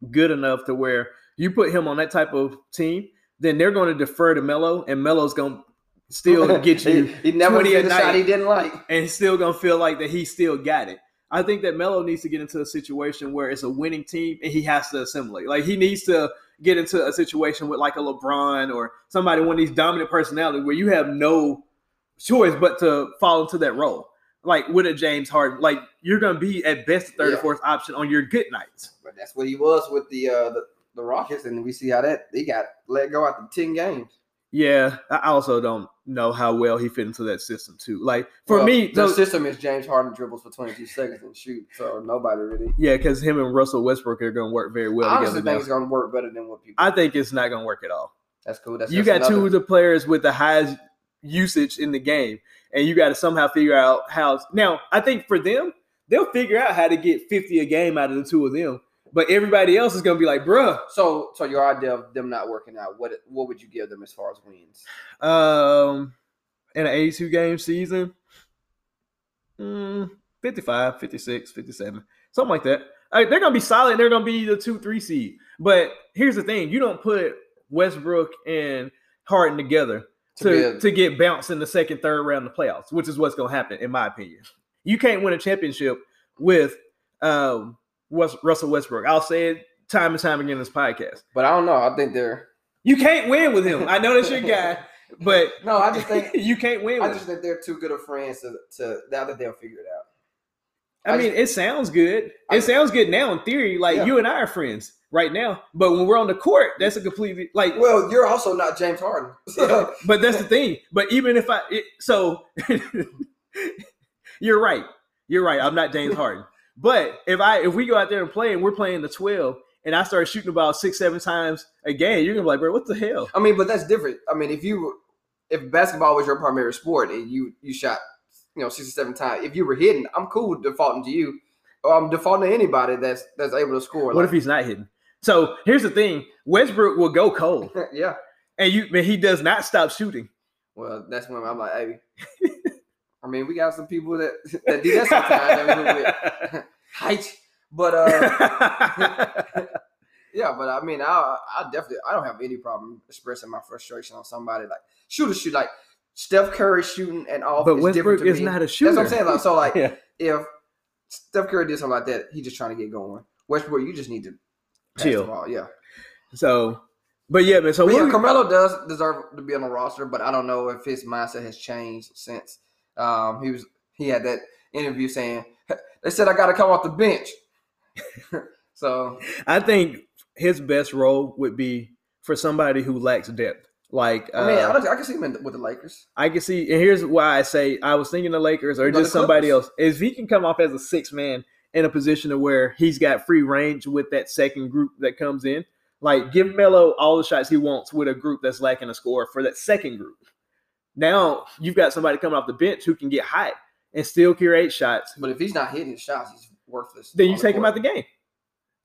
good enough to where you put him on that type of team, then they're going to defer to Melo, and Melo's going to still get you he, he never twenty a night shot he didn't like, and still going to feel like that he still got it. I think that Melo needs to get into a situation where it's a winning team and he has to assimilate. Like, he needs to get into a situation with like a LeBron or somebody, one of these dominant personalities where you have no choice but to fall into that role. Like with a James Harden, like you're gonna be at best third yeah. or fourth option on your good nights. But that's what he was with the uh, the, the Rockets, and we see how that they got let go after ten games. Yeah, I also don't know how well he fit into that system too. Like for well, me, the system is James Harden dribbles for twenty-two seconds and shoot. So nobody really. Yeah, because him and Russell Westbrook are gonna work very well I together. I think now. It's gonna work better than what people. I think it's not gonna work at all. That's cool. That's, you that's got another. Two of the players with the highest usage in the game. And you got to somehow figure out how. Now, I think for them, they'll figure out how to get fifty a game out of the two of them. But everybody else is going to be like, bruh. So, so your idea of them not working out, what what would you give them as far as wins? Um, in an eighty-two game season, mm, fifty-five, fifty-six, fifty-seven, something like that. Right, they're going to be solid. They're going to be the two, three seed. But here's the thing: you don't put Westbrook and Harden together To, to, a, to get bounced in the second, third round of the playoffs, which is what's going to happen, in my opinion. You can't win a championship with um, West, Russell Westbrook. I'll say it time and time again in this podcast. But I don't know. I think they're – You can't win with him. I know that's your guy, but – No, I just think – You can't win with him. I just him. think they're too good of friends to, to – now that they'll figure it out. I, I mean, just, it sounds good. I, it sounds good now in theory. Like, yeah. you and I are friends right now, but when we're on the court, that's a completely like. Well, you're also not James Harden, so. But that's the thing. But even if I, it, so you're right, you're right. I'm not James Harden, but if I if we go out there and play and we're playing the twelve, and I start shooting about six, seven times a game, you're gonna be like, bro, what the hell? I mean, but that's different. I mean, if you if basketball was your primary sport and you you shot, you know, six or seven times, if you were hitting, I'm cool defaulting to you. I'm defaulting to anybody that's that's able to score. What like, if he's not hitting? So here's the thing: Westbrook will go cold. yeah, and you, but he does not stop shooting. Well, that's when I'm like, hey, I mean, we got some people that, that do that sometimes. Height, but uh, yeah, but I mean, I I definitely I don't have any problem expressing my frustration on somebody like shoot or shoot like Steph Curry shooting and all. But Westbrook is me. Not a shooter. That's what I'm saying. Like, so, like yeah. if Steph Curry did something like that, he's just trying to get going. Westbrook, you just need to. Chill, yeah. So, but yeah, man. So but yeah, we, Carmelo does deserve to be on the roster, but I don't know if his mindset has changed since um, he was. He had that interview saying they said I got to come off the bench. So I think his best role would be for somebody who lacks depth. Like I mean, uh, I, don't, I can see him in, with the Lakers. I can see, and here's why I say I was thinking the Lakers or you know, just somebody else. If he can come off as a sixth man. In a position to where he's got free range with that second group that comes in. Like, give Melo all the shots he wants with a group that's lacking a score for that second group. Now, you've got somebody coming off the bench who can get hot and still create shots. But if he's not hitting shots, he's worthless. Then you take him out the game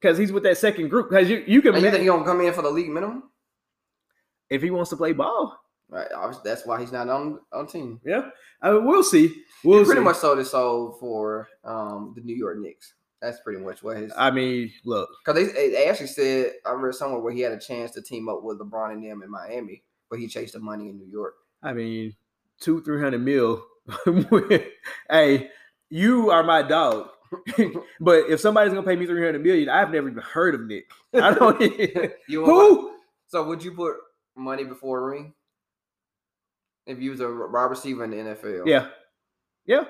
because he's with that second group. Because you, you can. You think he's going to come in for the league minimum? If he wants to play ball. Right, that's why he's not on on team. Yeah, I mean, we'll see. We'll he pretty see. much sold his soul for um, the New York Knicks. That's pretty much what his. I mean, look, because they, they actually said I read somewhere where he had a chance to team up with LeBron and them in Miami, but he chased the money in New York. I mean, two three hundred mil. Hey, you are my dog. But if somebody's gonna pay me three hundred million, I've never even heard of Nick. I don't. You who? What? So would you put money before a ring? If you was a wide receiver in the N F L. Yeah. Yeah.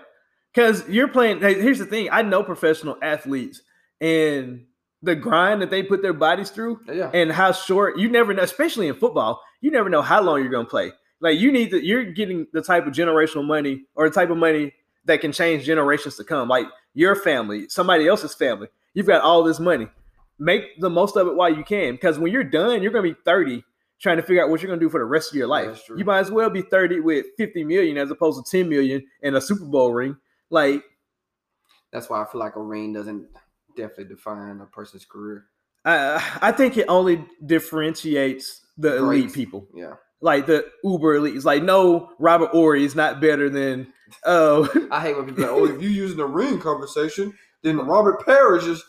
Because you're playing – here's the thing. I know professional athletes and the grind that they put their bodies through yeah. and how short – you never know, especially in football, you never know how long you're going to play. Like you need to – you're getting the type of generational money or the type of money that can change generations to come. Like your family, somebody else's family. You've got all this money. Make the most of it while you can because when you're done, you're going to be thirty trying to figure out what you're going to do for the rest of your life. You might as well be thirty with fifty million as opposed to ten million and a Super Bowl ring. Like, that's why I feel like a ring doesn't definitely define a person's career. Uh, I think it only differentiates the Great. elite people. Yeah. Like the uber elite. It's like, no, Robert Ory is not better than, uh, I hate when people like, oh, if you're using the ring conversation, then Robert Parrish is,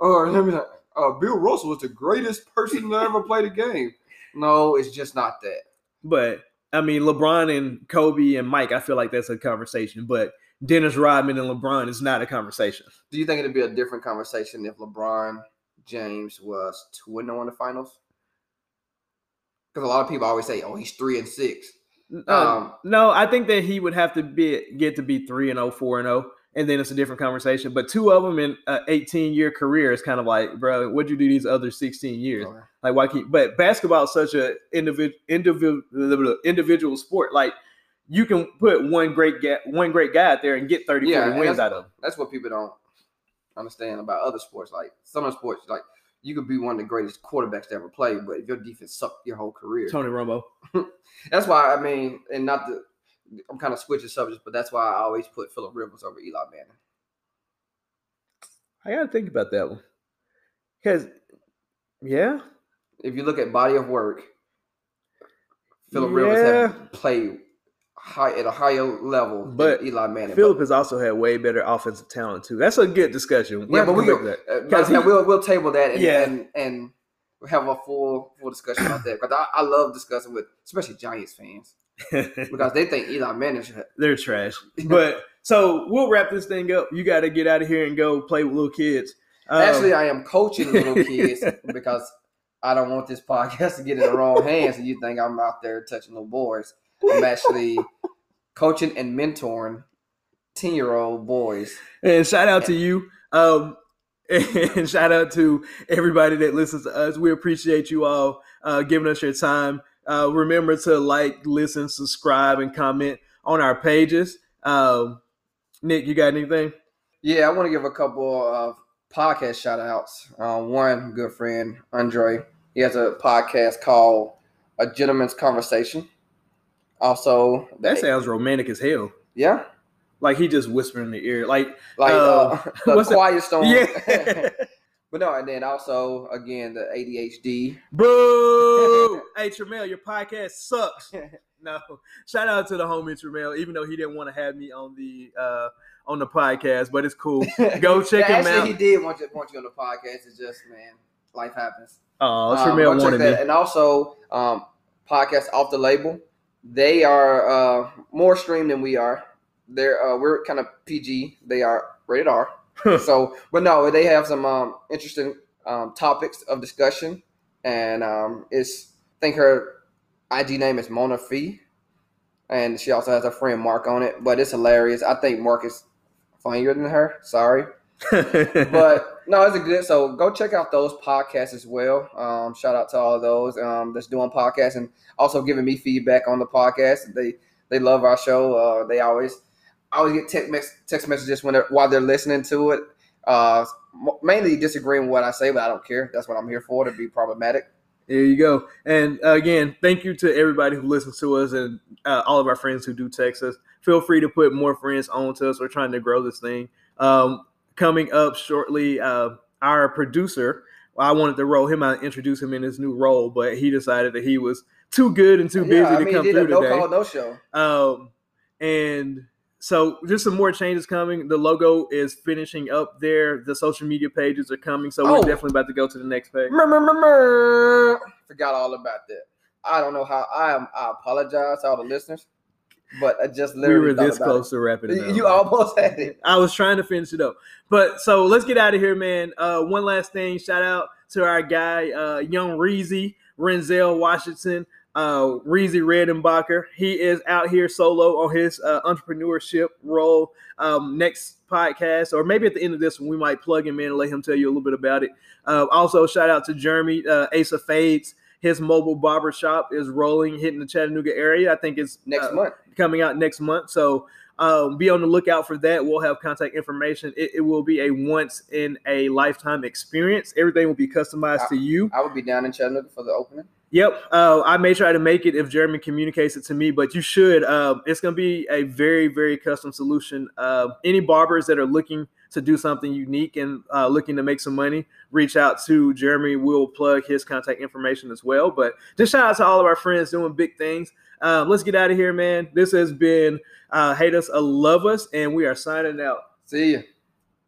or let me not, uh, Bill Russell is the greatest person that ever played a game. No, it's just not that. But, I mean, LeBron and Kobe and Mike, I feel like that's a conversation. But Dennis Rodman and LeBron is not a conversation. Do you think it would be a different conversation if LeBron James was two and oh in the finals? Because a lot of people always say, "Oh, he's three and six." Um, uh, no, I think that he would have to be get to be three and oh, four and oh, and then it's a different conversation. But two of them in an eighteen-year career is kind of like, bro, what'd you do these other sixteen years? Okay. Like, why keep? But basketball is such a individual individual individual sport. Like, you can put one great guy, one great guy out there and get thirty, yeah, forty wins out of him. That's what people don't understand about other sports. Like some of the sports, like you could be one of the greatest quarterbacks to ever play, but if your defense sucked your whole career, Tony Romo. That's why I mean, and not the. I'm kind of switching subjects, but that's why I always put Phillip Rivers over Eli Manning. I gotta think about that one, because yeah, if you look at body of work, Phillip yeah. Rivers have played high at a higher level, but than Eli Manning. Phillip has also had way better offensive talent too. That's a good discussion. We yeah, but we go, that. Uh, yeah, he, we'll we'll table that and yeah. and, and we'll have a full full discussion about that. Because I, I love discussing with especially Giants fans. Because they think Eli Manning should. They're trash. But so we'll wrap this thing up. You got to get out of here and go play with little kids. Um, Actually, I am coaching little kids because I don't want this podcast to get in the wrong hands. And you think I'm out there touching little boys. I'm actually coaching and mentoring ten-year-old boys. And shout out and, to you. Um, and shout out to everybody that listens to us. We appreciate you all uh, giving us your time. Uh, remember to like, listen, subscribe, and comment on our pages. Um, Nick, you got anything? Yeah, I want to give a couple of podcast shout-outs. Uh, one good friend, Andre, he has a podcast called A Gentleman's Conversation. Also, that sounds romantic as hell. Yeah. Like he just whispering in the ear. Like, like uh, uh, the Quiet Storm. Yeah. But no, and then also, again, the A D H D. Boo! Hey, Tramell, your podcast sucks. No, shout out to the homie Tramell, even though he didn't want to have me on the uh, on the podcast, but it's cool. Go check yeah, him actually, out. Actually, he did want you, want you on the podcast. It's just, man, life happens. Oh, Tramell um, wanted that. Me. And also, um, podcast Off the Label. They are uh, more streamed than we are. They're uh, we're kind of P G. They are rated R. So, but no, they have some um, interesting um, topics of discussion, and um, it's I think her I G name is Mona Fee, and she also has her friend Mark on it. But it's hilarious. I think Mark is funnier than her. Sorry, but no, it's a good. So go check out those podcasts as well. Um, shout out to all of those um, that's doing podcasts and also giving me feedback on the podcast. They they love our show. Uh, they always. I always get text, mes- text messages when they're, while they're listening to it, uh, mainly disagreeing with what I say, but I don't care. That's what I'm here for, to be problematic. There you go. And uh, again, thank you to everybody who listens to us and uh, all of our friends who do text us. Feel free to put more friends on to us. We're trying to grow this thing. Um, coming up shortly, uh, our producer, I wanted to roll him out and introduce him in his new role, but he decided that he was too good and too busy yeah, I mean, to come he did through a today. No call, no show. Um, and... So just some more changes coming. The logo is finishing up there. The social media pages are coming. So oh. we're definitely about to go to the next page. Forgot all about that. I don't know how I am. I apologize to all the listeners, but I just literally we were this close it. to wrapping it up. You almost had it. I was trying to finish it up. But so let's get out of here, man. Uh, one last thing. Shout out to our guy, uh, Young Reezy, Renzel Washington. Uh, Reezy Redenbacher. He is out here solo on his uh, entrepreneurship role. Um, next podcast, or maybe at the end of this one, we might plug him in and let him tell you a little bit about it. Uh, also, shout out to Jeremy, uh, Ace of Fades. His mobile barber shop is rolling, hitting the Chattanooga area. I think it's next uh, month, coming out next month. So um, be on the lookout for that. We'll have contact information. It, it will be a once in a lifetime experience. Everything will be customized I, to you. I will be down in Chattanooga for the opening. Yep. Uh, I may try to make it if Jeremy communicates it to me, but you should. Uh, it's going to be a very, very custom solution. Uh, any barbers that are looking to do something unique and uh, looking to make some money, reach out to Jeremy. We'll plug his contact information as well. But just shout out to all of our friends doing big things. Um, let's get out of here, man. This has been uh, Hate Us or Love Us, and we are signing out. See ya.